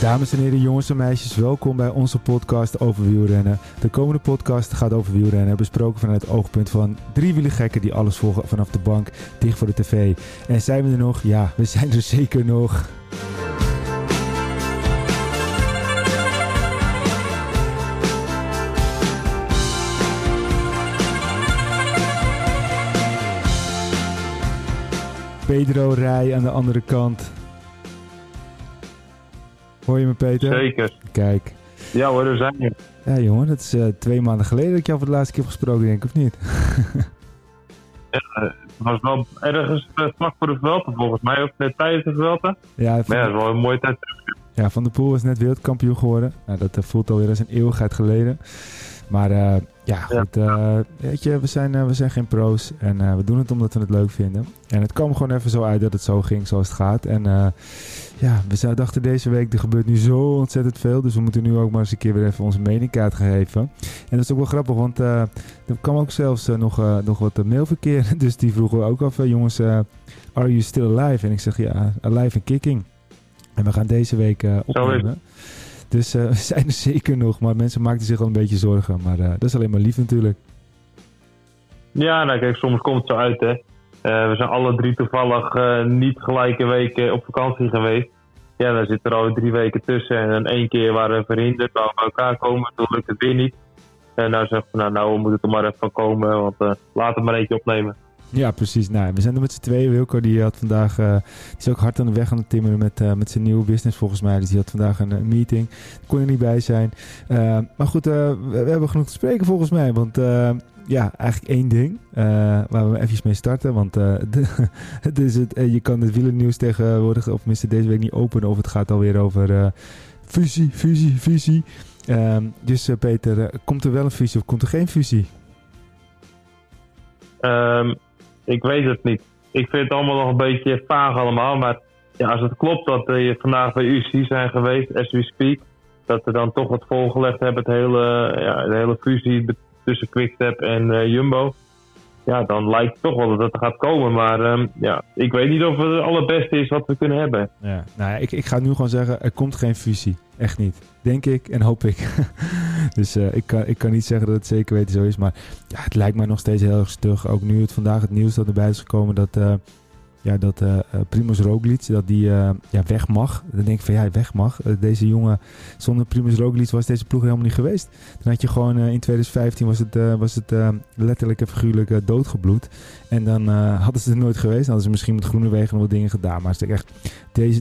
Dames en heren, jongens en meisjes, welkom bij onze podcast over wielrennen. De komende podcast gaat over wielrennen, besproken vanuit het oogpunt van driewielen gekken die alles volgen vanaf de bank, dicht voor de tv. En zijn we er nog? Ja, we zijn er zeker nog. Pedro Rij aan de andere kant. Hoor je me, Peter? Zeker. Kijk. Ja hoor, daar zijn we. Ja jongen, dat is 2 maanden geleden dat ik jou voor de laatste keer heb gesproken, denk ik, of niet? Ja, het was wel ergens vlak voor de Vuelta volgens mij, of net tijdens de Vuelta. Ja, maar ja, dat is wel een mooie tijd. Ja, Van der Poel is net wereldkampioen geworden. Nou, dat voelt alweer als een eeuwigheid geleden. Maar goed, weet je, we zijn geen pro's en we doen het omdat we het leuk vinden. En het kwam gewoon even zo uit dat het zo ging zoals het gaat. En we dachten deze week, er gebeurt nu zo ontzettend veel. Dus we moeten nu ook maar eens een keer weer even onze meningkaart geven. En dat is ook wel grappig, want er kwam ook zelfs nog wat mailverkeer. Dus die vroegen we ook af, jongens, are you still alive? En ik zeg, ja, alive and kicking. En we gaan deze week opnemen. Dus we zijn er zeker nog, maar mensen maakten zich al een beetje zorgen. Maar dat is alleen maar lief natuurlijk. Ja, nou kijk, soms komt het zo uit, hè. We zijn alle drie toevallig niet gelijke weken op vakantie geweest. Ja, daar zitten er al 3 weken tussen. En dan 1 keer waren we verhinderd, waar we bij elkaar komen. Toen lukt het weer niet. En nou zeggen we, nou we moeten er maar even van komen, want laat het maar eentje opnemen. Ja, precies. Nou, we zijn er met z'n tweeën. Wilco die had vandaag, is ook hard aan de weg aan het timmeren met zijn nieuwe business volgens mij. Dus die had vandaag een meeting. Daar kon er niet bij zijn. Maar goed, we hebben genoeg te spreken volgens mij. Want eigenlijk 1 ding waar we eventjes mee starten. Want je kan het wielernieuws tegenwoordig, of tenminste deze week, niet openen. Of het gaat alweer over fusie. Dus Peter, komt er wel een fusie of komt er geen fusie? Ik weet het niet. Ik vind het allemaal nog een beetje vaag allemaal. Maar ja, als het klopt dat we vandaag bij UCI zijn geweest, as we speak, dat we dan toch wat volgelegd hebben, de hele fusie tussen Quickstep en Jumbo. Ja, dan lijkt het toch wel dat het gaat komen. Maar ik weet niet of het het allerbeste is wat we kunnen hebben. Ja, nou ja, ik ga nu gewoon zeggen, er komt geen fusie. Echt niet. Denk ik en hoop ik. Dus ik kan niet zeggen dat het zeker weten zo is. Maar ja, het lijkt mij nog steeds heel erg stug. Ook nu vandaag het nieuws dat erbij is gekomen dat Primož Roglič dat die weg mag. Dan denk ik van ja, weg mag. Deze jongen, zonder Primož Roglič was deze ploeg helemaal niet geweest. Dan had je gewoon in 2015 was het letterlijk en figuurlijk doodgebloed. En dan hadden ze het nooit geweest. Dan hadden ze misschien met Groenewegen nog wat dingen gedaan. Maar echt,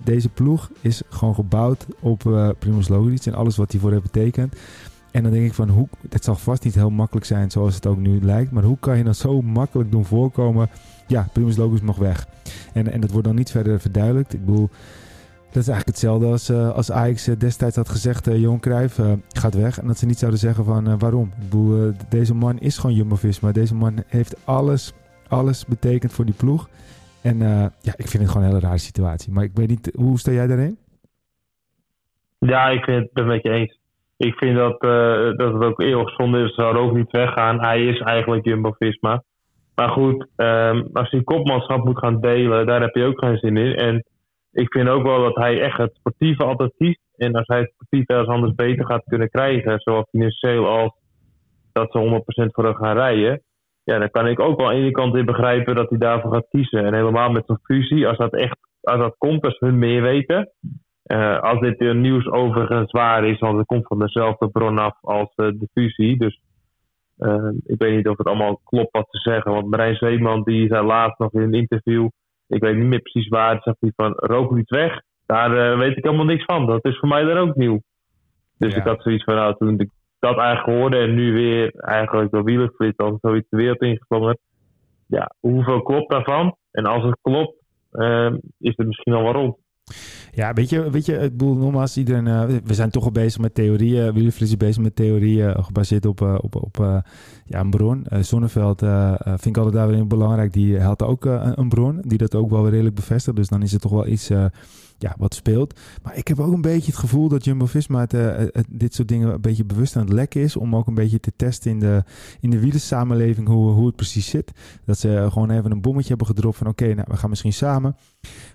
deze ploeg is gewoon gebouwd op Primož Roglič en alles wat hij voor heeft betekend. En dan denk ik van, het zal vast niet heel makkelijk zijn zoals het ook nu lijkt. Maar hoe kan je dat zo makkelijk doen voorkomen? Ja, Primož Roglič mag weg. En dat wordt dan niet verder verduidelijkt. Ik bedoel, dat is eigenlijk hetzelfde als Ajax destijds had gezegd, Johan Cruijff gaat weg. En dat ze niet zouden zeggen van waarom. Ik bedoel, deze man is gewoon Jumbo-Visma. Deze man heeft alles betekend voor die ploeg. En ik vind het gewoon een hele rare situatie. Maar ik weet niet, hoe sta jij daarin? Ja, ik vind het een beetje eens. Ik vind dat het ook eeuwig zonde is. Ze zouden ook niet weggaan. Hij is eigenlijk Jumbo-Visma. Maar goed, als hij kopmanschap moet gaan delen, daar heb je ook geen zin in. En ik vind ook wel dat hij echt het sportieve altijd kiest. En als hij het sportief ergens anders beter gaat kunnen krijgen, zowel financieel als dat ze 100% voor hem gaan rijden. Ja, dan kan ik ook wel aan de ene kant weer begrijpen dat hij daarvoor gaat kiezen. En helemaal met zo'n fusie, als dat komt, als hun meer weten. Als dit nieuws overigens waar is, want het komt van dezelfde bron af als de fusie. Dus ik weet niet of het allemaal klopt wat te zeggen. Want Marijn Zeeman die zei laatst nog in een interview, ik weet niet meer precies waar, zegt hij van Roglič weg. Daar weet ik helemaal niks van. Dat is voor mij dan ook nieuw. Dus ja. Ik had zoiets van, nou, toen ik dat eigenlijk hoorde en nu weer eigenlijk door WielerFlits dan zoiets de wereld ingesprongen. Ja, hoeveel klopt daarvan? En als het klopt, is het misschien al wel rond. Ja, weet je, ik bedoel, nogmaals, iedereen, we zijn toch al bezig met theorieën. WielerFlits is bezig met theorieën, gebaseerd op een bron. Zonneveld vind ik altijd daar weer belangrijk. Die had ook een bron, die dat ook wel weer redelijk bevestigt. Dus dan is het toch wel iets ja, wat speelt. Maar ik heb ook een beetje het gevoel dat Jumbo-Visma dit soort dingen een beetje bewust aan het lekken is. Om ook een beetje te testen in de wielersamenleving hoe het precies zit. Dat ze gewoon even een bommetje hebben gedropt van oké, nou, we gaan misschien samen.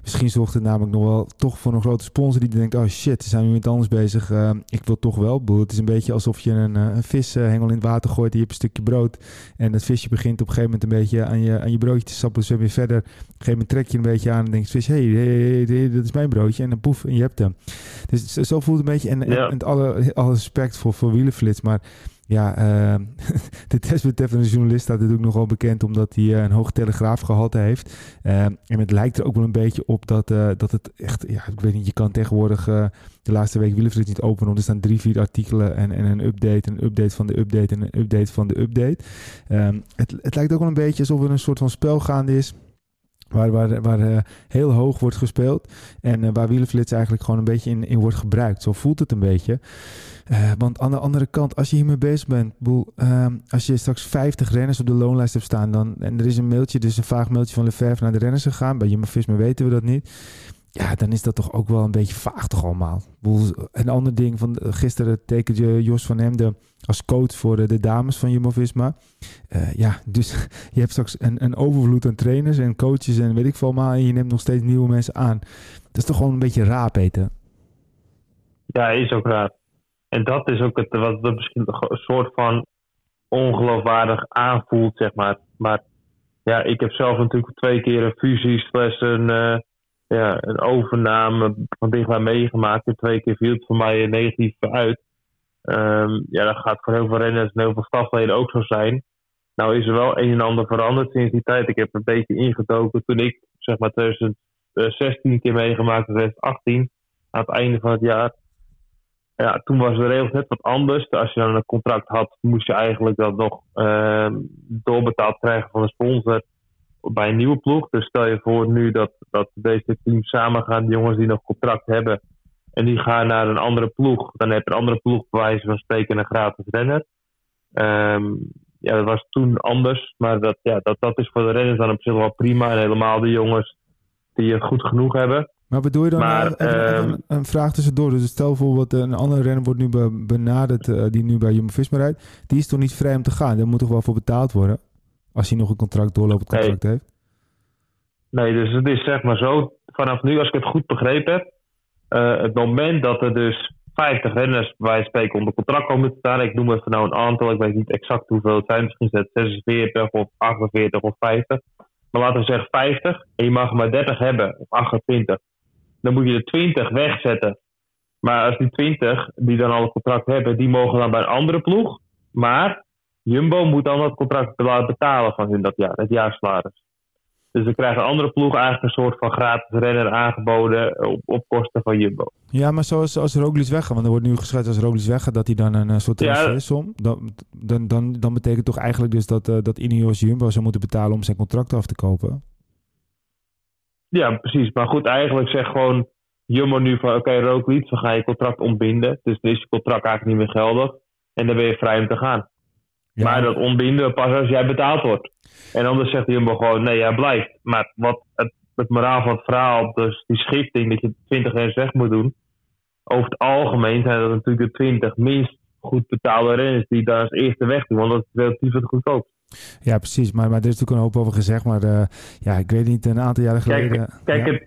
Misschien zorgt het namelijk nog wel toch voor een grote sponsor die denkt, oh shit, ze zijn nu met anders bezig. Ik wil toch wel. Het is een beetje alsof je een vishengel in het water gooit en je hebt een stukje brood. En dat visje begint op een gegeven moment een beetje aan je broodje te sappelen. Dus we weer verder. Op een gegeven moment trek je een beetje aan en denkt het vis, hey, dat is mijn broodje. En dan poef, en je hebt hem. Dus zo voelt het een beetje. En alle respect voor WielerFlits. Maar ja, de test betreffende journalist staat natuurlijk nogal bekend omdat hij een hoog telegraafgehalte heeft. En het lijkt er ook wel een beetje op dat het echt, ja, ik weet niet, je kan tegenwoordig de laatste week WielerFlits niet openen, want er staan 3-4 artikelen en een update van de update en een update van de update. Het lijkt ook wel een beetje alsof er een soort van spel gaande is. Waar heel hoog wordt gespeeld. En waar WielerFlits eigenlijk gewoon een beetje in wordt gebruikt. Zo voelt het een beetje. Want aan de andere kant, als je hiermee bezig bent... als je straks 50 renners op de loonlijst hebt staan... en er is een mailtje, dus een vaag mailtje van Lefevere naar de renners gegaan. Bij Jumbo-Visma weten we dat niet. Ja, dan is dat toch ook wel een beetje vaag toch allemaal. Een ander ding, van gisteren tekende Jos van Hemden als coach voor de dames van Jumbo-Visma. Dus je hebt straks een overvloed aan trainers en coaches en weet ik veel maar. En je neemt nog steeds nieuwe mensen aan. Dat is toch gewoon een beetje raar, Peter? Ja, is ook raar. En dat is ook wat misschien een soort van ongeloofwaardig aanvoelt, zeg maar. Maar ja, ik heb zelf natuurlijk 2 keer een fusie slash een overname van dichtbij meegemaakt. En 2 keer viel het voor mij negatief uit. Dat gaat voor heel veel renners en heel veel stafleden ook zo zijn. Nou is er wel een en ander veranderd sinds die tijd. Ik heb een beetje ingedoken toen ik, zeg maar, 2016 keer meegemaakt en 2018. Aan het einde van het jaar. Ja, toen was de regels net wat anders. Als je dan een contract had, moest je eigenlijk dat nog doorbetaald krijgen van een sponsor bij een nieuwe ploeg. Dus stel je voor nu dat deze teams samen gaan, de jongens die nog contract hebben, en die gaan naar een andere ploeg. Dan heb je een andere ploeg bij wijze van spreken een gratis renner. Dat was toen anders, maar dat is voor de renners dan op zich wel prima. En helemaal de jongens die het goed genoeg hebben. Maar bedoel je dan een vraag tussendoor? Dus stel bijvoorbeeld een andere renner wordt nu benaderd die nu bij Jumbo-Visma rijdt. Die is toch niet vrij om te gaan? Daar moet toch wel voor betaald worden? Als hij nog een contract doorlopend contract heeft? Nee, dus het is zeg maar zo. Vanaf nu, als ik het goed begrepen heb. Het moment dat er dus 50 renners bij wijze van spreken onder contract komen te staan. Ik noem even nou een aantal. Ik weet niet exact hoeveel het zijn. Misschien is het 46 of 48 of 50. Maar laten we zeggen 50. En je mag maar 30 hebben. Of 28. Dan moet je de 20 wegzetten. Maar als die 20 die dan al een contract hebben. Die mogen dan bij een andere ploeg. Maar Jumbo moet dan dat contract laten betalen van hun dat jaar, het jaarsalaris. Dus dan krijgt een andere ploeg eigenlijk een soort van gratis renner aangeboden op kosten van Jumbo. Ja, maar zoals als Roglič weggaat, want er wordt nu geschreven als Roglič weggaat dat hij dan een soort transfersom. Dan betekent toch eigenlijk dus dat Ineos Jumbo zou moeten betalen om zijn contract af te kopen? Ja, precies. Maar goed, eigenlijk zegt gewoon Jumbo nu van oké, Roglič, we gaan je contract ontbinden. Dus dan is je contract eigenlijk niet meer geldig en dan ben je vrij om te gaan. Ja. Maar dat ontbinden pas als jij betaald wordt. En anders zegt Jumbo gewoon, nee, jij blijft. Maar wat het moraal van het verhaal, dus die schifting dat je 20 renners weg moet doen. Over het algemeen zijn dat natuurlijk de 20 minst goed betaalde renners die daar als eerste weg doen. Want dat is relatief het goedkoop. Ja, precies. Maar er is natuurlijk een hoop over gezegd. Maar ik weet niet, een aantal jaren geleden... Kijk, ja.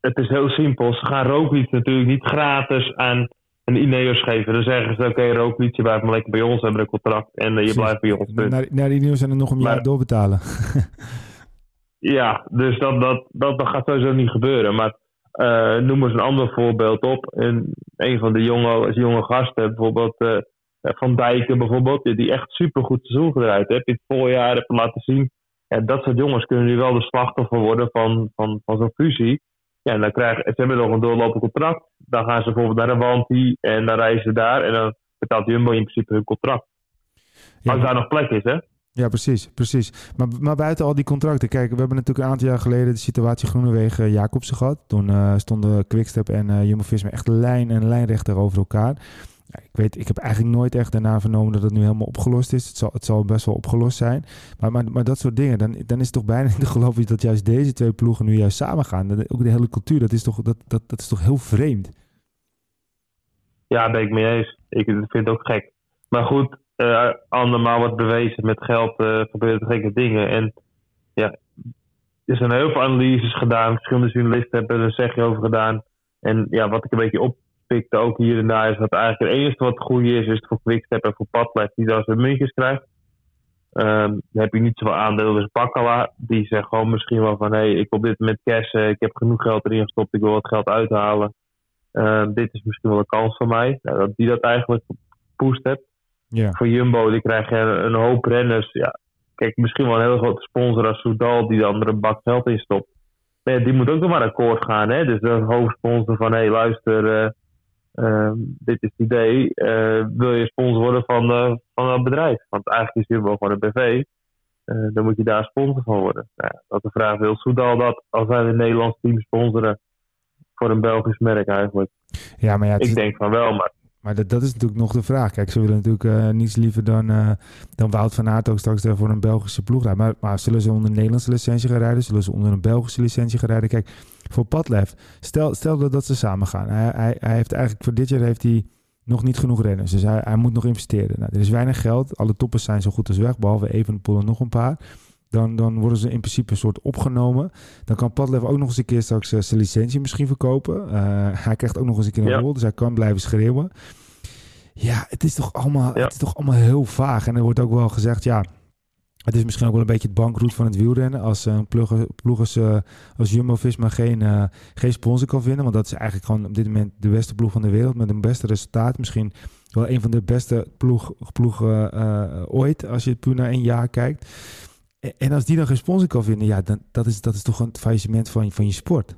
Het is heel simpel. Ze gaan Roglič natuurlijk niet gratis aan... een Ineos geven. Dan zeggen ze, oké, Roglič, je blijft maar lekker bij ons, hebben een contract en je blijft bij ons. Naar Ineos en dan nog een jaar doorbetalen. Ja, dus dat gaat sowieso niet gebeuren. Maar noem eens een ander voorbeeld op. En een van de jonge gasten, bijvoorbeeld Van Dijken bijvoorbeeld, die echt supergoed seizoen gedraaid heeft. In het voorjaar heeft laten zien. Ja, dat soort jongens kunnen nu wel de slachtoffer worden van zo'n fusie. Ja, en dan ze hebben nog een doorlopend contract. Dan gaan ze bijvoorbeeld naar de Wanty en dan reizen ze daar. En dan betaalt Jumbo in principe hun contract. Ja. Als daar nog plek is, hè? Ja, precies. Maar buiten al die contracten. Kijk, we hebben natuurlijk een aantal jaar geleden de situatie Groenewegen-Jacobsen gehad. Toen stonden Quickstep en Jumbo-Visma echt lijnrecht tegenover elkaar. Ik heb eigenlijk nooit echt daarna vernomen dat het nu helemaal opgelost is. Het zal best wel opgelost zijn. Maar dat soort dingen, dan is het toch bijna te geloven dat juist deze twee ploegen nu juist samen gaan. Ook de hele cultuur, dat is toch heel vreemd? Ja, ben ik mee eens. Ik vind het ook gek. Maar goed, andermaal wordt bewezen met geld gebeuren gekke dingen. En ja, er zijn heel veel analyses gedaan. Verschillende journalisten hebben er een zegje over gedaan. En ja, wat ik een beetje oppikte ook hier en daar is dat eigenlijk het enige wat goed is voor Quickstep en voor Padlet die daar zijn muntjes krijgt. Dan heb je niet zoveel aandeel als Bakkala. Die zegt gewoon misschien wel van hey, ik wil dit met cash, ik heb genoeg geld erin gestopt, ik wil wat geld uithalen. Dit is misschien wel een kans voor mij. Nou, dat die dat eigenlijk gepusht hebt. Yeah. Voor Jumbo, die krijgen een hoop renners. Ja, kijk, misschien wel een heel grote sponsor als Soudal die de andere bak geld in stopt. Maar ja, die moet ook nog maar akkoord gaan. Hè? Dus de hoofdsponsor van, hey, luister, dit is het idee. Wil je sponsor worden van dat bedrijf? Want eigenlijk is Jumbo gewoon een BV. Dan moet je daar sponsor van worden. Nou, dat de vraag wil Soudal dat als wij een Nederlands team sponsoren voor een Belgisch merk eigenlijk. Ja, maar ja, ik denk van wel, maar... Maar dat is natuurlijk nog de vraag. Kijk, ze willen natuurlijk niets liever dan Wout van Aert ook straks voor een Belgische ploeg rijden. Maar zullen ze onder een Nederlandse licentie gaan rijden? Zullen ze onder een Belgische licentie gaan rijden? Kijk, voor Padlef, stel dat ze samen gaan. Hij heeft eigenlijk voor dit jaar heeft hij nog niet genoeg renners. Dus hij moet nog investeren. Nou, er is weinig geld. Alle toppers zijn zo goed als weg, behalve Evenepoel en nog een paar. Dan worden ze in principe een soort opgenomen. Dan kan Padlef ook nog eens een keer straks zijn licentie misschien verkopen. Hij krijgt ook nog eens een keer een rol, dus hij kan blijven schreeuwen. Ja, het is toch allemaal heel vaag. En er wordt ook wel gezegd, ja, het is misschien ook wel een beetje het bankroet van het wielrennen. Als een ploeg als Jumbo-Visma geen sponsor kan vinden. Want dat is eigenlijk gewoon op dit moment de beste ploeg van de wereld. Met een beste resultaat. Misschien wel een van de beste ploegen ooit. Als je het puur naar één jaar kijkt. En als die dan geen sponsor kan vinden, ja, dan, dat is toch een faillissement van je sport.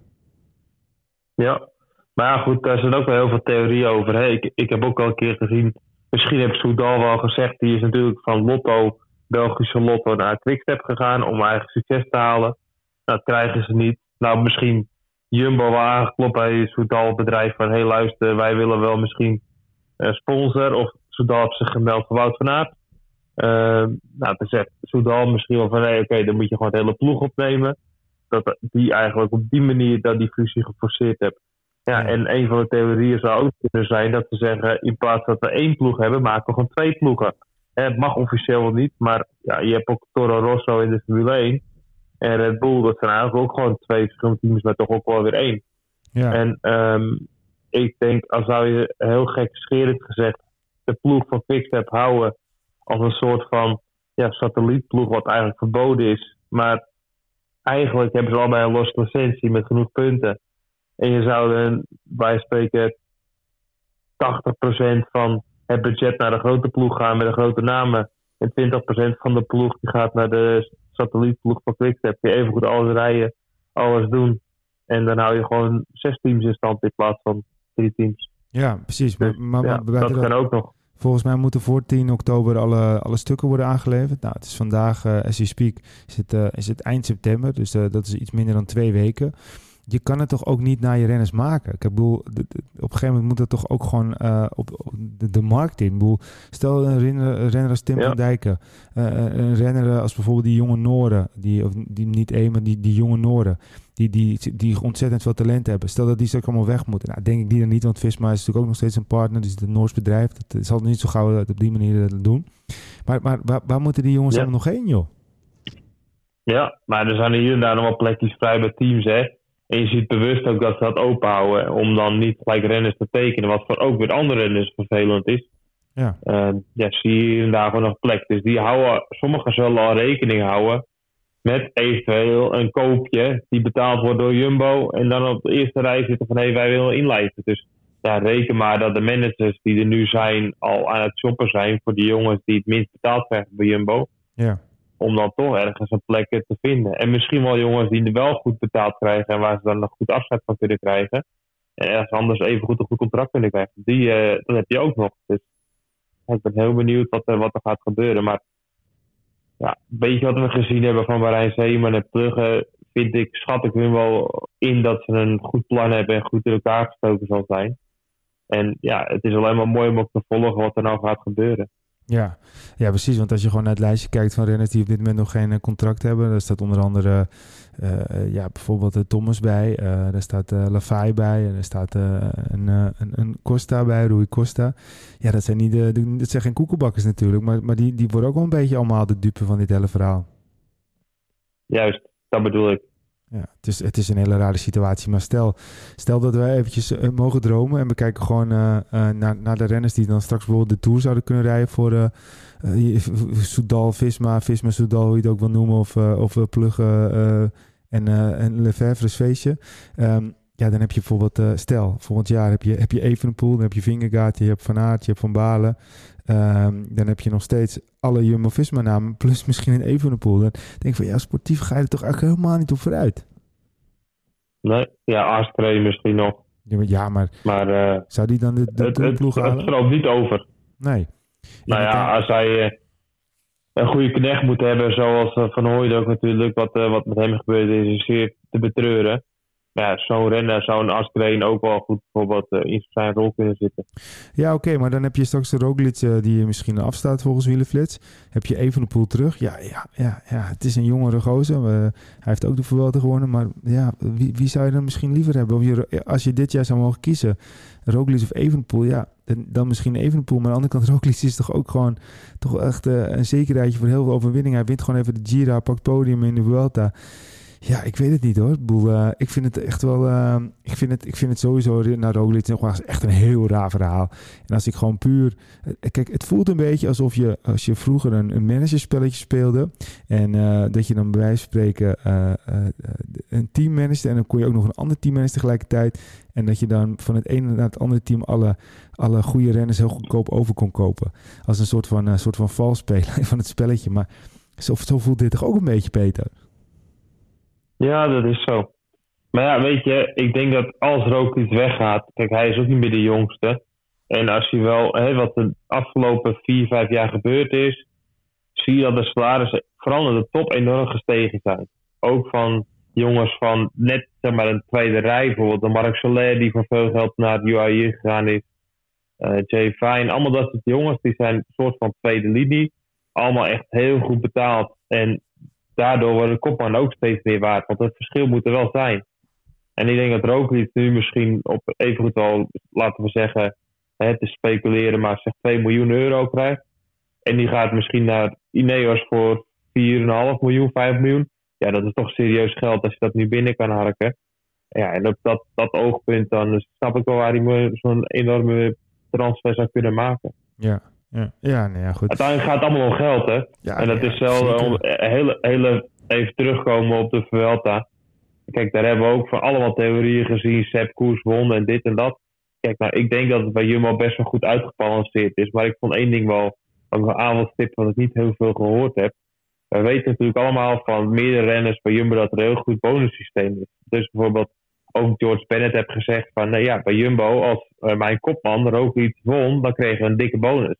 Ja, maar ja, goed, daar zijn ook wel heel veel theorieën over. Hey, ik heb ook al een keer gezien, misschien heeft Soudal wel gezegd, die is natuurlijk van Lotto, Belgische Lotto, naar Quickstep gegaan om eigen succes te halen. Nou, dat krijgen ze niet. Nou, misschien Jumbo wel aangeklopt bij Soudal bedrijf van, hey, luister, wij willen wel misschien sponsor. Of Soudal heeft zich gemeld voor Wout van Aert. Nou, dan zegt Soudal misschien wel van nee, oké, dan moet je gewoon de hele ploeg opnemen. Dat die eigenlijk op die manier dat die fusie geforceerd hebt. Ja, en een van de theorieën zou ook kunnen zijn dat ze zeggen, in plaats dat we één ploeg hebben, maken we gewoon twee ploegen. Het mag officieel wel niet, maar ja, je hebt ook Toro Rosso in de Formule 1 en Red Bull, dat zijn eigenlijk ook gewoon twee verschillende teams, maar toch ook wel weer één. Ja. En ik denk, al zou je heel gek scherend gezegd de ploeg van Quickstep houden als een soort van ja, satellietploeg wat eigenlijk verboden is. Maar eigenlijk hebben ze allebei een losse licentie met genoeg punten. En je zou dan, wij spreken, 80% van het budget naar de grote ploeg gaan met de grote namen. En 20% van de ploeg die gaat naar de satellietploeg van Quickstep. Je even goed alles rijden, alles doen. En dan hou je gewoon 6 teams in stand in plaats van 3 teams. Ja, precies. Dus, maar dat kan ook nog. Volgens mij moeten voor 10 oktober alle stukken worden aangeleverd. Nou, het is vandaag, as you speak, is het eind september. Dus dat is iets minder dan 2 weken. Je kan het toch ook niet naar je renners maken? Ik bedoel, op een gegeven moment moet dat toch ook gewoon op de markt in. Ik bedoel, stel een renner als Tim van Dijken. Een renner als bijvoorbeeld die jonge Noren. Die niet één, maar die jonge Noren. Die ontzettend veel talent hebben. Stel dat die straks allemaal weg moeten. Nou, denk ik die dan niet, want Visma is natuurlijk ook nog steeds een partner. Dus het Noors bedrijf. Dat zal niet zo gauw op die manier doen. Maar waar moeten die jongens allemaal nog heen, joh? Ja, maar er zijn hier en daar nog wel plekjes vrij bij teams, hè? En je ziet bewust ook dat ze dat openhouden om dan niet gelijk renners te tekenen, wat voor ook weer andere renners vervelend is. Ja, zie je hier en daar gewoon nog plek. Dus die houden, sommigen zullen al rekening houden met eventueel een koopje die betaald wordt door Jumbo en dan op de eerste rij zitten van hé, wij willen inlijsten. Dus ja, reken maar dat de managers die er nu zijn al aan het shoppen zijn voor die jongens die het minst betaald krijgen bij Jumbo. Ja. Om dan toch ergens een plek te vinden. En misschien wel jongens die er wel goed betaald krijgen en waar ze dan nog goed afscheid van kunnen krijgen. En ergens anders even goed een goed contract kunnen krijgen. Dat heb je ook nog. Dus ik ben heel benieuwd wat er gaat gebeuren. Maar ja, een beetje wat we gezien hebben van Marijn Zeeman en Plugge, schat ik nu wel in dat ze een goed plan hebben en goed in elkaar gestoken zal zijn. En ja, het is alleen maar mooi om op te volgen wat er nou gaat gebeuren. Ja, ja, precies. Want als je gewoon naar het lijstje kijkt van renners die op dit moment nog geen contract hebben. Daar staat onder andere bijvoorbeeld Thomas bij. Daar staat Lafay bij. En daar staat een Costa bij, Rui Costa. Ja, dat zijn, dat zijn geen koekenbakkers natuurlijk. Maar die worden ook wel een beetje allemaal de dupe van dit hele verhaal. Juist, dat bedoel ik. Ja, het is een hele rare situatie. Maar stel dat wij eventjes mogen dromen en we kijken gewoon naar de renners die dan straks bijvoorbeeld de Tour zouden kunnen rijden voor Soudal, Visma, Soudal, hoe je het ook wil noemen, of Plugge en Lefevere feestje. Ja, dan heb je bijvoorbeeld, stel, volgend jaar heb je Evenepoel, dan heb je Vingegaard, je hebt Van Aert, je hebt Van Balen. Dan heb je nog steeds alle Jumbo-Visma namen, plus misschien een Evenepoel. Dan denk ik van, ja, sportief ga je er toch eigenlijk helemaal niet op vooruit. Nee, ja, Astre misschien nog. Ja, maar zou die dan de ploeg halen? Het stroomt niet over. Nee. Nou ja, als hij een goede knecht moet hebben, zoals Van Hooijdonk ook natuurlijk, wat met hem gebeurd is zeer te betreuren. Ja, zo'n renner zou een Astrein ook wel goed bijvoorbeeld in zijn rol kunnen zitten. Ja, oké, maar dan heb je straks de Roglič die misschien afstaat volgens WielerFlits. Heb je Evenepoel terug. Ja, het is een jongere gozer. Hij heeft ook de Vuelta gewonnen. Maar ja, wie zou je dan misschien liever hebben? Of als je dit jaar zou mogen kiezen, Roglič of Evenepoel, ja, dan misschien Evenepoel. Maar aan de andere kant, Roglič is toch ook gewoon toch echt een zekerheidje voor heel veel overwinning. Hij wint gewoon even de Gira, pakt podium in de Vuelta. Ja, ik weet het niet hoor. Ik vind het echt wel... Ik vind het sowieso naar Roglič nog echt een heel raar verhaal. En als ik gewoon puur... Kijk, het voelt een beetje alsof je... Als je vroeger een managerspelletje speelde... En dat je dan bij wijze van spreken... een team managed... En dan kon je ook nog een ander team managen tegelijkertijd. En dat je dan van het ene naar het andere team... alle goede renners heel goedkoop over kon kopen. Als een soort van vals spelen van het spelletje. Maar zo voelt dit toch ook een beetje, Peter? Ja, dat is zo. Maar ja, weet je, ik denk dat als Roglič weggaat... Kijk, hij is ook niet meer de jongste. En als je wel... wat de afgelopen 4-5 jaar gebeurd is... zie je dat de salarissen, vooral in de top, enorm gestegen zijn. Ook van jongens van net, zeg maar, een tweede rij. Bijvoorbeeld de Marc Soler, die voor veel geld naar de UAE gegaan is. Jay Fine, allemaal dat soort jongens. Die zijn een soort van tweede linie. Allemaal echt heel goed betaald. En... Daardoor wordt de kopman ook steeds meer waard. Want het verschil moet er wel zijn. En ik denk dat Roglič nu misschien op evengoed al, laten we zeggen, het is speculeren, maar zeg 2 miljoen euro krijgt. En die gaat misschien naar Ineos voor 4,5 miljoen, 5 miljoen. Ja, dat is toch serieus geld als je dat nu binnen kan harken. Ja, en op dat oogpunt dan snap ik wel waar hij zo'n enorme transfer zou kunnen maken. Ja. Ja, nee, ja, goed. Uiteindelijk gaat het allemaal om geld, hè? Ja, en dat is wel hele even terugkomen op de Vuelta. Kijk, daar hebben we ook van allemaal theorieën gezien. Sepp Kuss won en dit en dat. Kijk, nou, ik denk dat het bij Jumbo best wel goed uitgebalanceerd is. Maar ik vond één ding wel, wat ik een avondstip van het niet heel veel gehoord heb. We weten natuurlijk allemaal van meerdere renners bij Jumbo dat er een heel goed bonussysteem is. Dus bijvoorbeeld ook George Bennett heeft gezegd van, nou ja, bij Jumbo, als mijn kopman er ook iets won, dan kregen we een dikke bonus.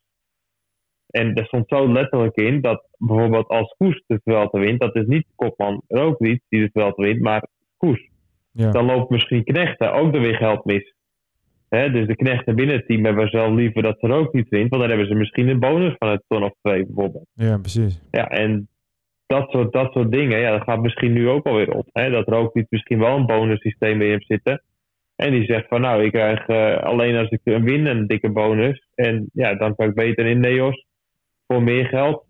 En er stond zo letterlijk in dat bijvoorbeeld als Kuss de Vuelta wint, dat is niet de kopman Roglič die de Vuelta wint, maar Kuss. Ja. Dan loopt misschien Knechten ook er weer geld mis. Hè? Dus de Knechten binnen het team hebben zelf liever dat ze Roglič wint, want dan hebben ze misschien een bonus van een ton of 2 bijvoorbeeld. Ja, precies. Ja, en dat soort dingen, ja, dat gaat misschien nu ook alweer op. Hè? Dat Roglič misschien wel een bonussysteem in hem zitten. En die zegt van, nou, ik krijg alleen als ik win een dikke bonus. En ja, dan kan ik beter in Neos. Voor meer geld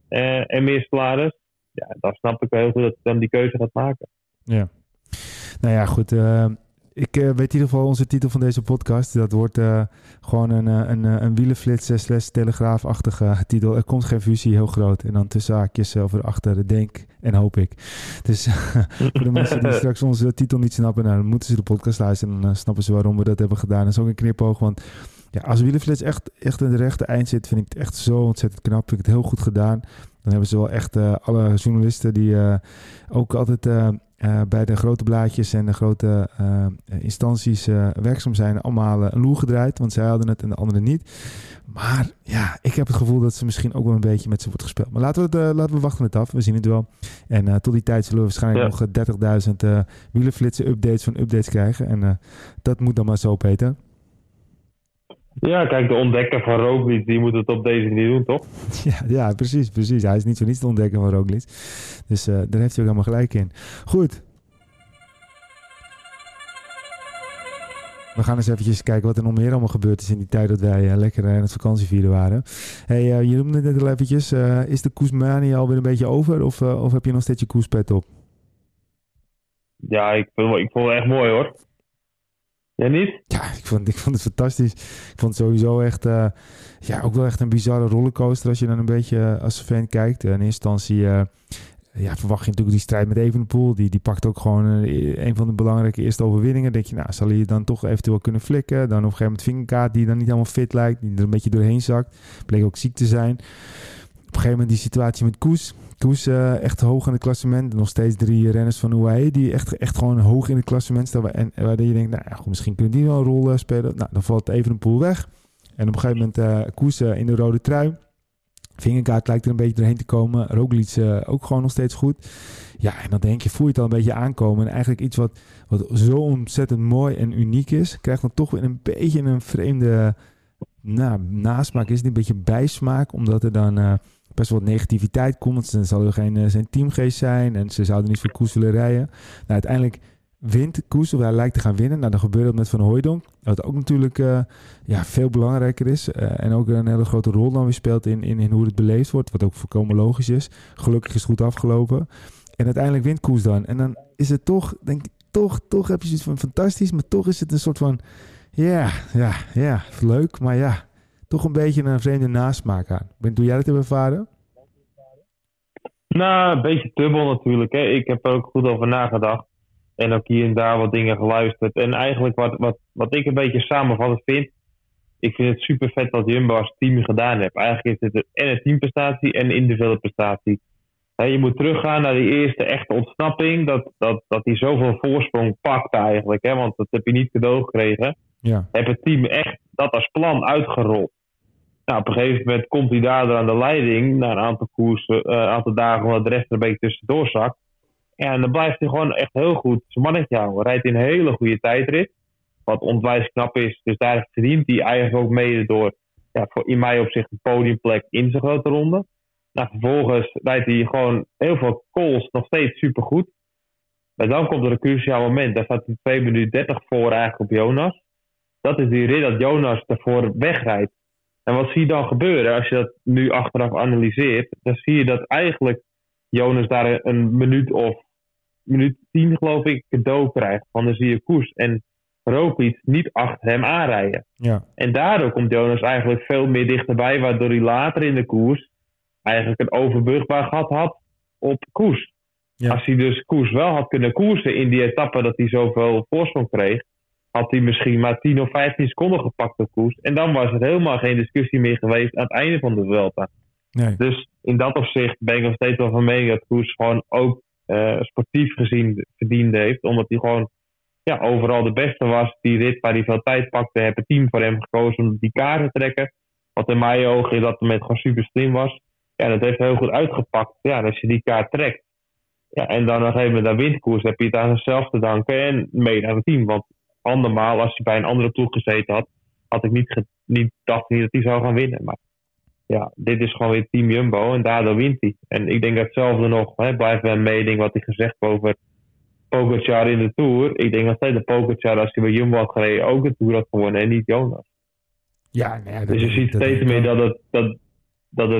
en meer salaris. Ja, dan snap ik wel heel goed dat hij dan die keuze gaat maken. Ja. Nou ja, goed. Ik weet in ieder geval onze titel van deze podcast. Dat wordt gewoon een wielenflits/telegraafachtige titel. Er komt geen fusie, heel groot. En dan tussen haakjes over achter, denk en hoop ik. Dus voor de mensen die straks onze titel niet snappen, nou, dan moeten ze de podcast luisteren. En dan snappen ze waarom we dat hebben gedaan. Dat is ook een knipoog, want... Ja, als WielerFlits echt in de rechte eind zit, vind ik het echt zo ontzettend knap. Vind ik het heel goed gedaan. Dan hebben ze wel echt alle journalisten die ook altijd bij de grote blaadjes en de grote instanties werkzaam zijn, allemaal een loer gedraaid. Want zij hadden het en de anderen niet. Maar ja, ik heb het gevoel dat ze misschien ook wel een beetje met ze wordt gespeeld. Maar laten we wachten het af. We zien het wel. En tot die tijd zullen we waarschijnlijk nog 30.000 WielerFlitsen updates krijgen. En dat moet dan maar zo, Peter. Ja, kijk, de ontdekker van Roglič, die moet het op deze manier doen, toch? Ja, precies, precies. Hij is niet voor niets de ontdekker van Roglič. Dus daar heeft hij ook helemaal gelijk in. Goed. We gaan eens eventjes kijken wat er nog meer allemaal gebeurd is in die tijd dat wij lekker aan het vakantievieren waren. Hey, je noemde het net al eventjes. Is de koersmania alweer een beetje over of heb je nog steeds je koerspet op? Ja, ik vond het echt mooi hoor. Jij niet? Ja, ik vond het fantastisch. Ik vond het sowieso echt, ook wel echt een bizarre rollercoaster als je dan een beetje als fan kijkt. In eerste instantie verwacht je natuurlijk die strijd met Evenepoel. Die pakt ook gewoon een van de belangrijke eerste overwinningen. Dan denk je, nou, zal hij dan toch eventueel kunnen flikken? Dan op een gegeven moment Vingegaard, die dan niet helemaal fit lijkt. Die er een beetje doorheen zakt. Bleek ook ziek te zijn. Op een gegeven moment die situatie met Kuss. Kuss echt hoog in het klassement. Nog steeds 3 renners van UAE die echt gewoon hoog in het klassement staan. En waar je denkt, nou ja, goed, misschien kunnen die wel een rol spelen. Nou, dan valt Evenepoel weg. En op een gegeven moment Kuss in de rode trui. Vingegaard lijkt er een beetje doorheen te komen. Roglič ook gewoon nog steeds goed. Ja, en dan voel je het al een beetje aankomen. En eigenlijk iets wat zo ontzettend mooi en uniek is, krijgt dan toch weer een beetje een vreemde nasmaak. Is het een beetje bijsmaak, omdat er dan best wel wat negativiteit komt. Want dan zal er geen zijn teamgeest zijn en ze zouden niet voor Kuss willen rijden. Nou, uiteindelijk wint Kuss, of hij lijkt te gaan winnen. Nou, dan gebeurt dat met Van Hooijdonk. Wat ook natuurlijk veel belangrijker is. En ook een hele grote rol dan weer speelt in hoe het beleefd wordt. Wat ook volkomen logisch is. Gelukkig is het goed afgelopen. En uiteindelijk wint Kuss dan. En dan is het toch, denk ik, toch heb je zoiets van fantastisch. Maar toch is het een soort van, ja, leuk. Maar ja, toch een beetje een vreemde nasmaak aan. Doe jij dat te ervaren? Nou, een beetje dubbel natuurlijk. Hè. Ik heb er ook goed over nagedacht. En ook hier en daar wat dingen geluisterd. En eigenlijk wat ik een beetje samenvattend vind. Ik vind het super vet wat Jumbo als team gedaan heeft. Eigenlijk is het een teamprestatie en een individuele prestatie. He, je moet teruggaan naar die eerste echte ontsnapping. Dat hij zoveel voorsprong pakt eigenlijk. Hè, want dat heb je niet cadeau gekregen. Ja. Heb het team echt dat als plan uitgerold. Nou, op een gegeven moment komt hij daardoor aan de leiding. Na een aantal koersen, aantal dagen waar de rest er een beetje tussendoor zakt. Ja, en dan blijft hij gewoon echt heel goed zijn mannetje houden. Rijdt in een hele goede tijdrit. Wat onwijs knap is. Dus daar verdient hij eigenlijk ook mede door. Ja, in mijn opzicht een podiumplek in zijn grote ronde. Nou, vervolgens rijdt hij gewoon heel veel calls nog steeds supergoed. Maar dan komt er een cruciaal moment. Daar staat hij 2:30 voor eigenlijk op Jonas. Dat is die rit dat Jonas daarvoor wegrijdt. En wat zie je dan gebeuren als je dat nu achteraf analyseert? Dan zie je dat eigenlijk Jonas daar een minuut 10 geloof ik cadeau krijgt van de Zierkoers en Roglič niet achter hem aanrijden. Ja. En daardoor komt Jonas eigenlijk veel meer dichterbij, waardoor hij later in de koers eigenlijk een overbrugbaar gat had op Kuss. Ja. Als hij dus Kuss wel had kunnen koersen in die etappe dat hij zoveel voorsprong kreeg, had hij misschien maar 10 of 15 seconden gepakt op Kuss. En dan was er helemaal geen discussie meer geweest aan het einde van de Vuelta. Nee. Dus in dat opzicht ben ik nog steeds wel van mening dat Kuss gewoon ook sportief gezien verdiend heeft. Omdat hij gewoon overal de beste was. Die rit waar hij veel tijd pakte, hebben het team voor hem gekozen om die kaart te trekken. Wat in mijn ogen in dat moment gewoon super slim was. Ja, dat heeft heel goed uitgepakt. Ja, als je die kaart trekt. Ja, en dan op een gegeven moment aan windkoers heb je het aan zichzelf te danken en mede aan het team. Want andermaal, als je bij een andere ploeg gezeten had, had ik niet gedacht dat hij zou gaan winnen. Maar ja, dit is gewoon weer Team Jumbo en daardoor wint hij. En ik denk dat hetzelfde nog, blijft bij een mening wat hij gezegd heeft over Pogacar in de Tour. Ik denk dat hij de Pogacar, als hij bij Jumbo had gereden, ook de Tour had gewonnen en niet Jonas. Ja, nee, dus je ziet steeds meer dat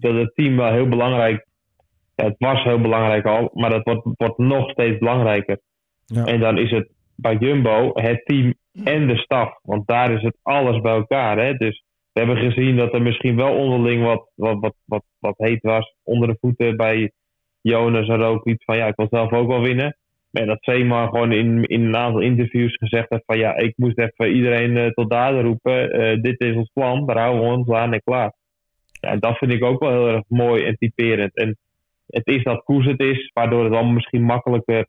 het team wel heel belangrijk, het was heel belangrijk al, maar dat wordt nog steeds belangrijker. Ja. En dan is het bij Jumbo het team en de staf, want daar is het alles bij elkaar. Hè? Dus we hebben gezien dat er misschien wel onderling wat heet was onder de voeten bij Jonas en Roglič. Van ik wil zelf ook wel winnen. Maar dat Zeeman gewoon in een aantal interviews gezegd heeft van ik moest even iedereen tot daden roepen. Dit is ons plan, daar houden we ons aan en klaar. Ja, en dat vind ik ook wel heel erg mooi en typerend. En het is dat Kuss het is, waardoor het allemaal misschien makkelijker,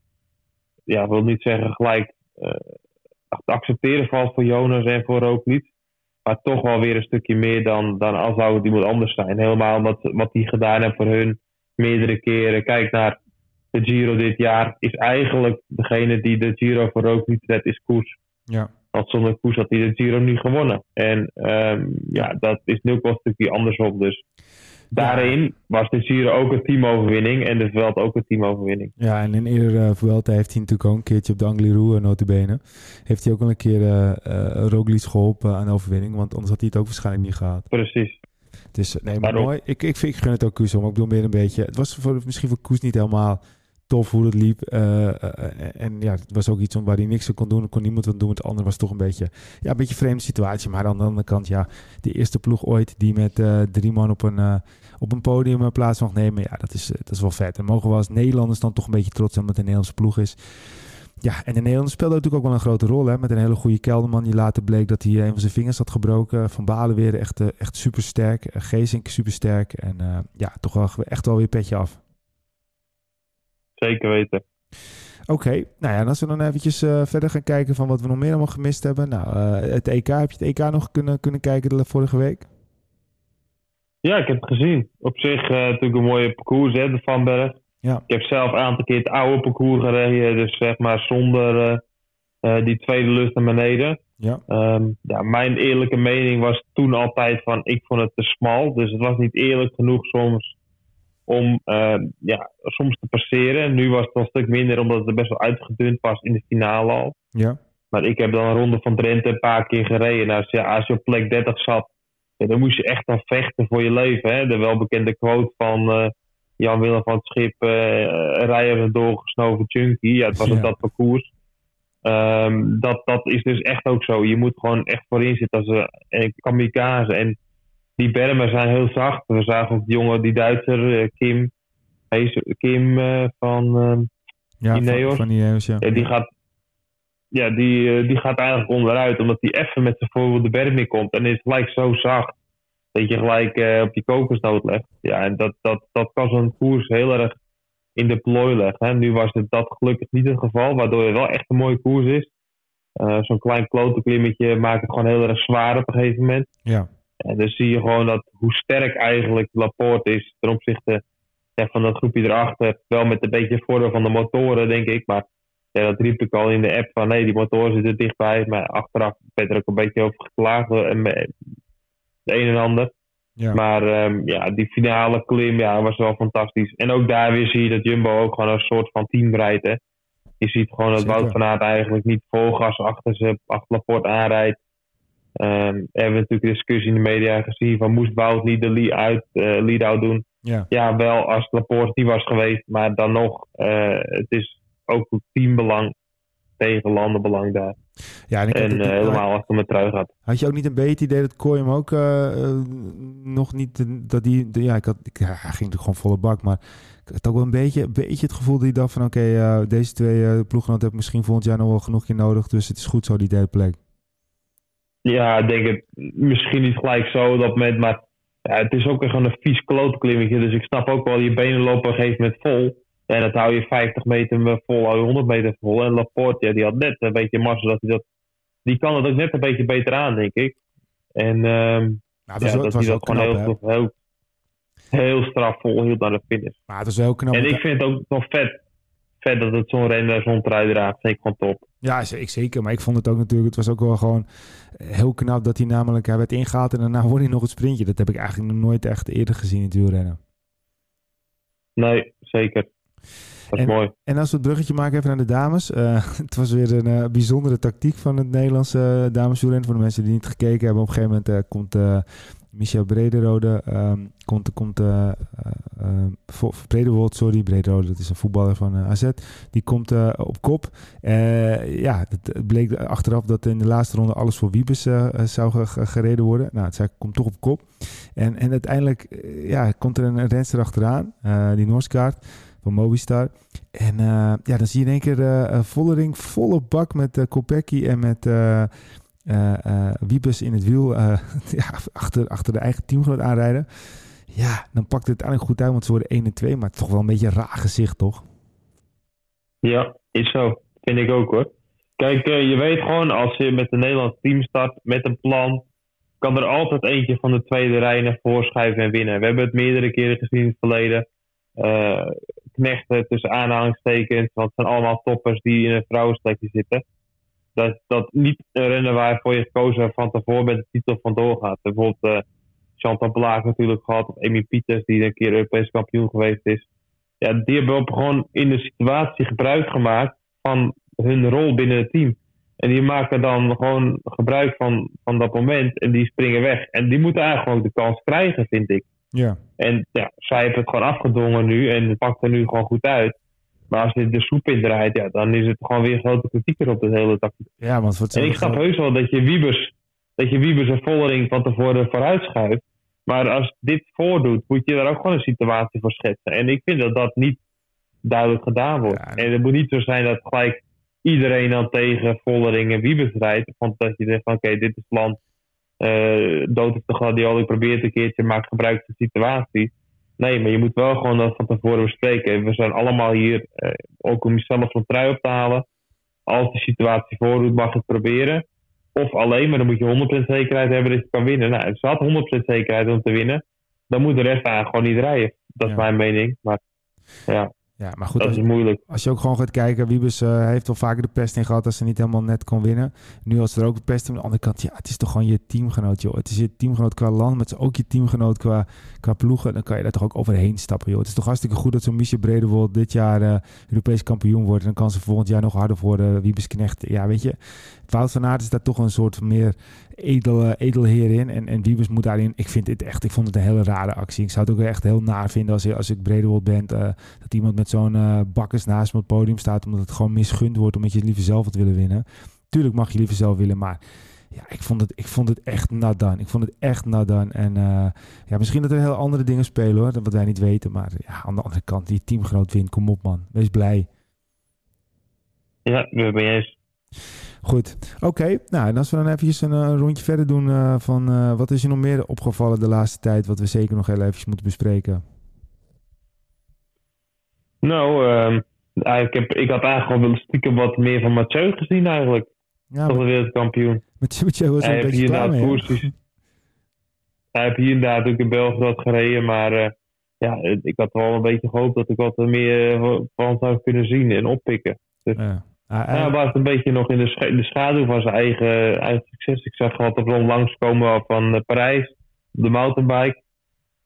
ik wil niet zeggen gelijk te accepteren valt voor Jonas en voor Roglič. Maar toch wel weer een stukje meer dan als zou het iemand anders zijn. Helemaal wat die gedaan hebben voor hun meerdere keren. Kijk naar de Giro dit jaar. Is eigenlijk degene die de Giro voor Roglič redt, is Kuss. Ja. had zonder Kuss had hij de Giro niet gewonnen. En dat is nu wel een stukje andersom. Dus daarin was de Giro ook een teamoverwinning en de Vuelta ook een teamoverwinning. Ja, en in eerdere Vuelta heeft hij natuurlijk ook een keertje op de Angliru notabene. Heeft hij ook al een keer Roglič geholpen aan de overwinning, want anders had hij het ook waarschijnlijk niet gehad. Precies. Dus nee, maar mooi. Ik gun het ook Kuss om. Maar ik bedoel meer een beetje. Het was misschien voor Kuss niet helemaal tof hoe het liep. Het was ook iets waar hij niks aan kon doen. Er kon niemand aan doen. Het andere was toch een beetje vreemde situatie. Maar aan de andere kant, de eerste ploeg ooit die met 3 man op een podium plaats mag nemen. Ja, dat is wel vet. En mogen we als Nederlanders dan toch een beetje trots zijn dat het een Nederlandse ploeg is. Ja, en de Nederlanders speelden natuurlijk ook wel een grote rol, hè? Met een hele goede Kelderman die later bleek dat hij een van zijn vingers had gebroken. Van Balen weer echt supersterk. Geesink supersterk. En toch wel echt wel weer petje af. Zeker weten. Oké, nou ja, en als we dan eventjes verder gaan kijken van wat we nog meer allemaal gemist hebben. Nou, het EK, heb je het EK nog kunnen kijken de vorige week? Ja, ik heb het gezien. Op zich natuurlijk een mooie parcours, hè, de VAMberg. Ja. Ik heb zelf een aantal keer het oude parcours gereden, dus zeg maar zonder die tweede lucht naar beneden. Ja. Mijn eerlijke mening was toen altijd van, ik vond het te smal, dus het was niet eerlijk genoeg soms om soms te passeren. Nu was het wel een stuk minder, omdat het er best wel uitgedund was in de finale al. Ja. Maar ik heb dan een ronde van Drenthe een paar keer gereden. Nou, als je op plek 30 zat, dan moest je echt aan vechten voor je leven. Hè? De welbekende quote van Jan-Willem van Schip, rijden we doorgesnoven junkie. Ja, het was op dat parcours. Dat is dus echt ook zo. Je moet gewoon echt voorin zitten als een kamikaze. En die bermen zijn heel zacht. We zagen ook die jongen, die Duitser, Kim van Ineos. Van Ineos, ja. Die gaat eigenlijk onderuit, omdat hij even met zijn voorbeeld de berm in komt. En is gelijk zo zacht dat je gelijk op je kokosnoot legt. Ja, en dat kan zo'n koers heel erg in de plooi leggen. Hè. Nu was dat gelukkig niet het geval, waardoor het wel echt een mooie koers is. Zo'n klein klotenklimmetje maakt het gewoon heel erg zwaar op een gegeven moment. Ja. En dan zie je gewoon dat hoe sterk eigenlijk Laporte is ten opzichte van dat groepje erachter. Wel met een beetje het voordeel van de motoren, denk ik. Maar dat riep ik al in de app van die motoren zitten dichtbij. Maar achteraf werd er ook een beetje over geklaagd. De een en ander. Ja. Maar die finale klim was wel fantastisch. En ook daar weer zie je dat Jumbo ook gewoon een soort van team rijdt. Hè. Je ziet gewoon dat Wout van Aert eigenlijk niet vol gas achter Laporte aanrijdt. Hebben we natuurlijk een discussie in de media gezien van moest Wout niet de lead-out doen. Ja. Ja, wel als Laporte die was geweest, maar dan nog, het is ook teambelang tegen landenbelang daar. Ja, en helemaal achter mijn trui gaat. Had je ook niet een beetje idee dat Kooi hem ook nog niet, dat die, hij ging natuurlijk gewoon volle bak, maar ik had ook wel een beetje het gevoel dat hij dacht van oké, deze twee ploeggenoten hebben misschien volgend jaar nog wel genoeg keer nodig, dus het is goed zo die derde plek. Ja, ik denk het misschien niet gelijk zo op dat moment, maar het is ook gewoon een vies klootklimmetje. Dus ik snap ook wel, je benen lopen op een gegeven moment vol. En dat hou je 50 meter vol, hou je 100 meter vol. En Laporte, die had net een beetje massa. Die kan het ook net een beetje beter aan, denk ik. En dat hij dat gewoon heel strafvol hield aan de finish. Maar het is heel knap. En ik vind het ook nog vet dat het zo'n renner zo'n trui draagt. Vind ik gewoon top. Ja, ik zeker. Maar ik vond het ook natuurlijk... Het was ook wel gewoon heel knap dat hij namelijk... Hij werd ingehaald en daarna hoorde hij nog het sprintje. Dat heb ik eigenlijk nog nooit echt eerder gezien in het wielrennen. Nee, zeker. Dat is mooi. En als we het bruggetje maken even naar de dames. Het was weer een bijzondere tactiek van het Nederlandse dameswielrennen. Voor de mensen die niet gekeken hebben. Op een gegeven moment komt... Mischa Bredewold Bredewold, dat is een voetballer van AZ. Die komt op kop. Het bleek achteraf dat in de laatste ronde alles voor Wiebes zou gereden worden. Nou, het komt toch op kop. En uiteindelijk komt er een renster achteraan, die Norskaart van Mobistar. En dan zie je in één keer Vollering volle bak met Kopecky en met... Wiebes in het wiel achter de eigen teamgenoot aanrijden. Ja, dan pakt het uiteindelijk goed uit, want ze worden 1 en 2, maar toch wel een beetje een raar gezicht, toch? Ja, is zo. Vind ik ook, hoor. Kijk, je weet gewoon, als je met een Nederlands team start, met een plan, kan er altijd eentje van de tweede rij naar voren schuiven en winnen. We hebben het meerdere keren gezien in het verleden. Knechten tussen aanhalingstekens, want het zijn allemaal toppers die in een vrouwenstekje zitten. dat niet een renner waarvoor je gekozen van tevoren met de titel vandoor gaat. Bijvoorbeeld Chantal Blaak natuurlijk gehad, of Amy Pieters, die een keer Europees kampioen geweest is. Ja, die hebben ook gewoon in de situatie gebruik gemaakt van hun rol binnen het team. En die maken dan gewoon gebruik van dat moment en die springen weg. En die moeten eigenlijk ook de kans krijgen, vind ik. Ja. En ja, zij hebben het gewoon afgedwongen nu en het pakt er nu gewoon goed uit. Maar als je de soep in draait, ja, dan is het gewoon weer grote kritiek op het hele tactiek. Ja, want wat en ik snap heus wel dat je Wiebers en Vollering van tevoren vooruit schuift. Maar als dit voordoet, moet je daar ook gewoon een situatie voor schetsen. En ik vind dat dat niet duidelijk gedaan wordt. Ja, en het moet niet zo zijn dat gelijk iedereen dan tegen Vollering en Wiebers rijdt. Want dat je zegt van oké, dit is het land. Dood op de gladiolen, ik probeer het een keertje, maak gebruik van de situatie. Nee, maar je moet wel gewoon dat van tevoren bespreken. We zijn allemaal hier, ook om jezelf zo'n trui op te halen. Als de situatie voordoet, mag je het proberen. Of alleen, maar dan moet je 100% zekerheid hebben dat je kan winnen. Nou, ze had 100% zekerheid om te winnen. Dan moet de rest eigenlijk gewoon niet rijden. Dat is mijn mening. Maar ja. Ja, maar goed, dat is moeilijk. Als je ook gewoon gaat kijken, Wiebes heeft wel vaker de pest in gehad als ze niet helemaal net kon winnen. Nu als ze er ook de pest aan de andere kant, ja, het is toch gewoon je teamgenoot, joh. Het is je teamgenoot qua land, maar het is ook je teamgenoot qua ploegen. Dan kan je daar toch ook overheen stappen, joh. Het is toch hartstikke goed dat zo'n Mischa Bredewold dit jaar Europees kampioen wordt. En dan kan ze volgend jaar nog harder worden, Wiebes Knecht. Ja, weet je, Wout van Aert is daar toch een soort meer edelheer in. En Wiebes moet daarin, ik vond het een hele rare actie. Ik zou het ook echt heel naar vinden als ik Bredewold ben, dat iemand met zo'n bakkers naast me op het podium staat, omdat het gewoon misgund wordt, omdat je liever zelf het willen winnen. Tuurlijk mag je liever zelf willen, maar ja, ik vond het echt not done. En ja, misschien dat er heel andere dingen spelen, hoor, wat wij niet weten, maar ja, aan de andere kant, die teamgenoot wint, kom op, man. Wees blij. Ja, ben je eens. Goed, oké. Nou, en als we dan eventjes een rondje verder doen van wat is je nog meer opgevallen de laatste tijd, wat we zeker nog heel eventjes moeten bespreken? Nou, ik had eigenlijk wel stiekem wat meer van Mathieu gezien eigenlijk. Ja, tot de wereldkampioen. Mathieu was een beetje klaar mee. Hij heeft hier inderdaad ook in België wat gereden, maar ja, ik had wel een beetje gehoopt dat ik wat meer van zou kunnen zien en oppikken. Dus, ja. Hij was een beetje nog in de schaduw van zijn eigen succes. Ik zag wat er rond langskomen van Parijs, op de mountainbike.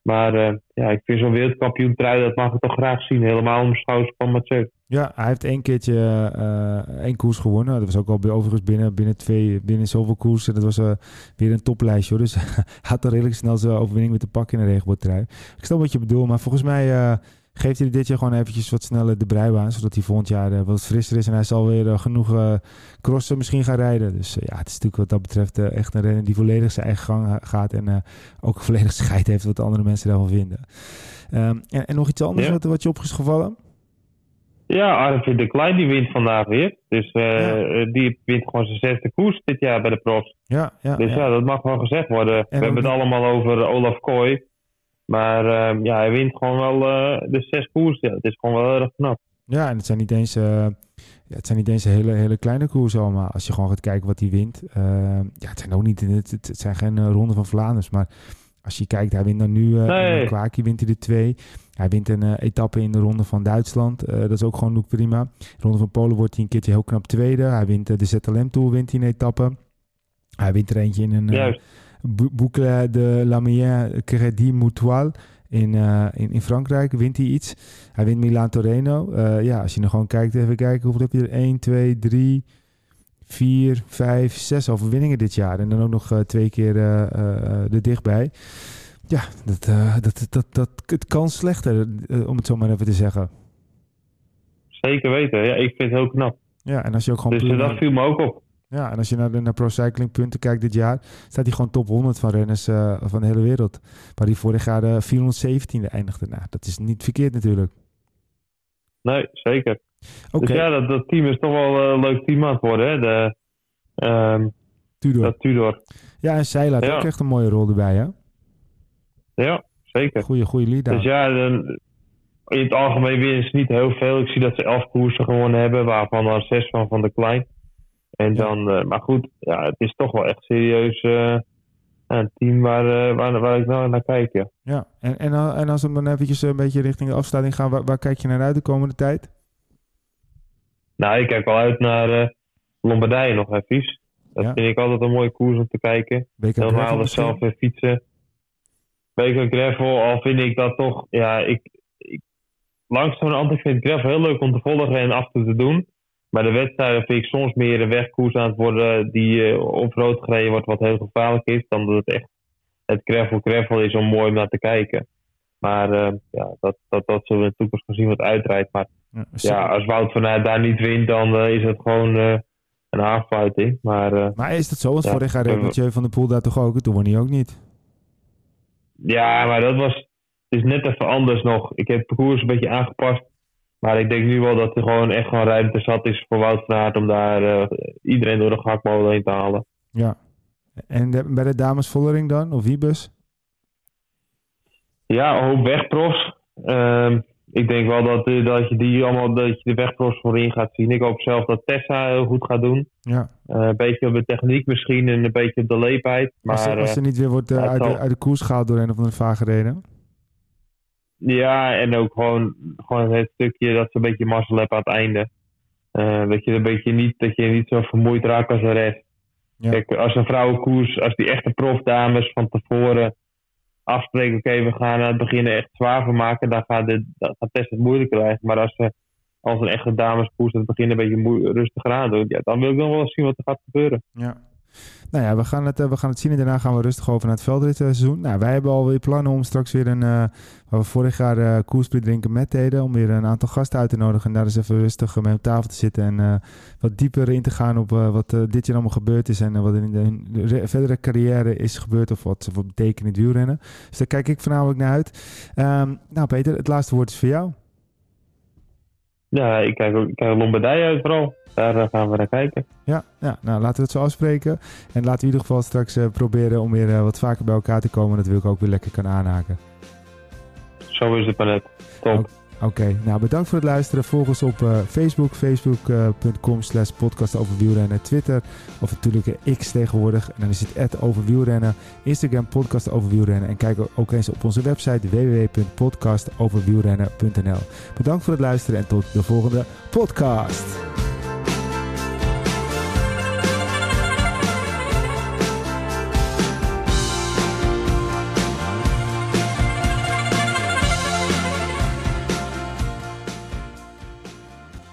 Maar ja, ik vind zo'n wereldkampioen trui, dat mag ik toch graag zien. Helemaal om de schouders van Mathieu. Ja, hij heeft één keertje één koers gewonnen. Dat was ook al overigens binnen zoveel koersen. Dat was weer een toplijstje, hoor. Dus hij had al redelijk snel zijn overwinning met te pakken in de regenboogtrui. Ik snap wat je bedoelt, maar volgens mij geeft hij dit jaar gewoon eventjes wat sneller de brui aan. Zodat hij volgend jaar wat frisser is. En hij zal weer genoeg crossen misschien gaan rijden. Dus ja, het is natuurlijk wat dat betreft echt een renner die volledig zijn eigen gang gaat. En ook volledig scheid heeft wat andere mensen daarvan vinden. En nog iets anders wat je op is gevallen? Ja, Arvid de Klein die wint vandaag weer. Dus die wint gewoon zijn 6e koers dit jaar bij de profs. Ja, dus ja, dat mag wel gezegd worden. En we hebben het allemaal over Olaf Kooi. Maar ja, hij wint gewoon wel de 6 koersen. Het is gewoon wel erg knap. Ja, en het zijn niet eens hele, hele kleine koersen allemaal. Als je gewoon gaat kijken wat hij wint. Ja, het zijn ook niet. Het zijn geen Ronde van Vlaanderen. Maar als je kijkt, hij wint dan nu. In Kwakie wint hij de 2. Hij wint een etappe in de Ronde van Duitsland. Dat is ook gewoon prima. De Ronde van Polen wordt hij een keertje heel knap 2e. Hij wint de ZLM Tour, wint hij een etappe. Hij wint er eentje in een. Juist. Boucle de Lamien Crédit Mutual in Frankrijk wint hij iets. Hij wint Milaan-Torino. Ja, als je nou gewoon kijkt, even kijken hoeveel heb je er? 1, 2, 3, 4, 5, 6 overwinningen dit jaar. En dan ook nog 2 keer er dichtbij. Ja, het kan slechter, om het zo maar even te zeggen. Zeker weten. Ja, ik vind het heel knap. Ja, en als je ook gewoon dus dat viel me ook op. Ja, en als je naar pro-cyclingpunten kijkt dit jaar, staat hij gewoon top 100 van renners van de hele wereld. Waar hij vorig jaar 417e eindigde. Nou, dat is niet verkeerd natuurlijk. Nee, zeker. Okay. Dus ja, dat team is toch wel een leuk team aan het worden, hè? Tudor. Dat Tudor. Ja, en zij laat ook echt een mooie rol erbij, hè? Ja, zeker. Goeie lead. Dus ja, in het algemeen winnen ze niet heel veel. Ik zie dat ze 11 koersen gewonnen hebben, waarvan er 6 van de Klein. En dan, maar goed, ja, het is toch wel echt serieus een team waar ik nou naar kijk. Ja, ja. En als we dan eventjes een beetje richting de afsluiting gaan, waar kijk je naar uit de komende tijd? Nou, ik kijk wel uit naar Lombardije nog even. Dat vind ik altijd een mooie koers om te kijken. Dan halen we zelf weer fietsen. Baker Gravel, al vind ik dat toch... Ja, ik langs zo'n antwoord vind ik Gravel heel leuk om te volgen en af te doen. Maar de wedstrijden vind ik soms meer een wegkoers aan het worden die op rood gereden wordt, wat heel gevaarlijk is, dan dat het echt het Gravel is om mooi naar te kijken. Maar dat zullen we in de toekomst gezien wat uitrijdt. Maar als Wout van Aert daar niet wint, dan is het gewoon een haarfluiting. Maar is dat zo? Want vorig jaar reed Mathieu van der Poel daar toch ook? Toen won hij ook niet. Ja, maar dat is net even anders nog. Ik heb het parcours een beetje aangepast. Maar ik denk nu wel dat er gewoon echt ruimte zat is voor Wout van Aert om daar iedereen door de gehaktmolen heen te halen. Ja. En bij de dames Vollering dan? Of Wiebes? Ja, een hoop wegprofs. Ik denk wel dat je die allemaal, dat je de wegprofs voorin gaat zien. Ik hoop zelf dat Tessa heel goed gaat doen. Ja. Een beetje op de techniek misschien en een beetje op de leefheid. Maar als ze niet weer wordt uit de koers gehaald door een of andere vage reden? Ja, en ook gewoon het stukje dat ze een beetje mazzel hebben aan het einde. Dat je niet zo vermoeid raakt als de rest. Ja. Kijk, als een vrouwenkoers, als die echte profdames van tevoren afspreken, oké, we gaan aan het begin echt zwaar van maken, dan gaat Tess het moeilijk krijgen. Maar als ze als een echte dameskoers aan het begin een beetje rustiger aan doet, dan wil ik nog wel zien wat er gaat gebeuren. Ja. Nou ja, we gaan het zien en daarna gaan we rustig over naar het veldritseizoen. Nou, wij hebben alweer plannen om straks weer waar we vorig jaar koersprint drinken met deden, om weer een aantal gasten uit te nodigen en daar eens even rustig mee op tafel te zitten en wat dieper in te gaan op wat dit jaar allemaal gebeurd is en wat in de verdere carrière is gebeurd of wat ze betekenen in het wielrennen. Dus daar kijk ik voornamelijk naar uit. Nou Peter, het laatste woord is voor jou. Ja, ik kijk Lombardije uit vooral. Daar gaan we naar kijken. Ja, nou laten we het zo afspreken. En laten we in ieder geval straks proberen om weer wat vaker bij elkaar te komen. Dat wil ik ook weer lekker kan aanhaken. Zo is het maar net. Top. Oké, nou bedankt voor het luisteren. Volg ons op Facebook. Facebook.com/podcastoverwielrennen. Twitter. Of natuurlijk X tegenwoordig. En dan is het @overwielrennen. Instagram podcastoverwielrennen. En kijk ook eens op onze website www.podcastoverwielrennen.nl. Bedankt voor het luisteren en tot de volgende podcast.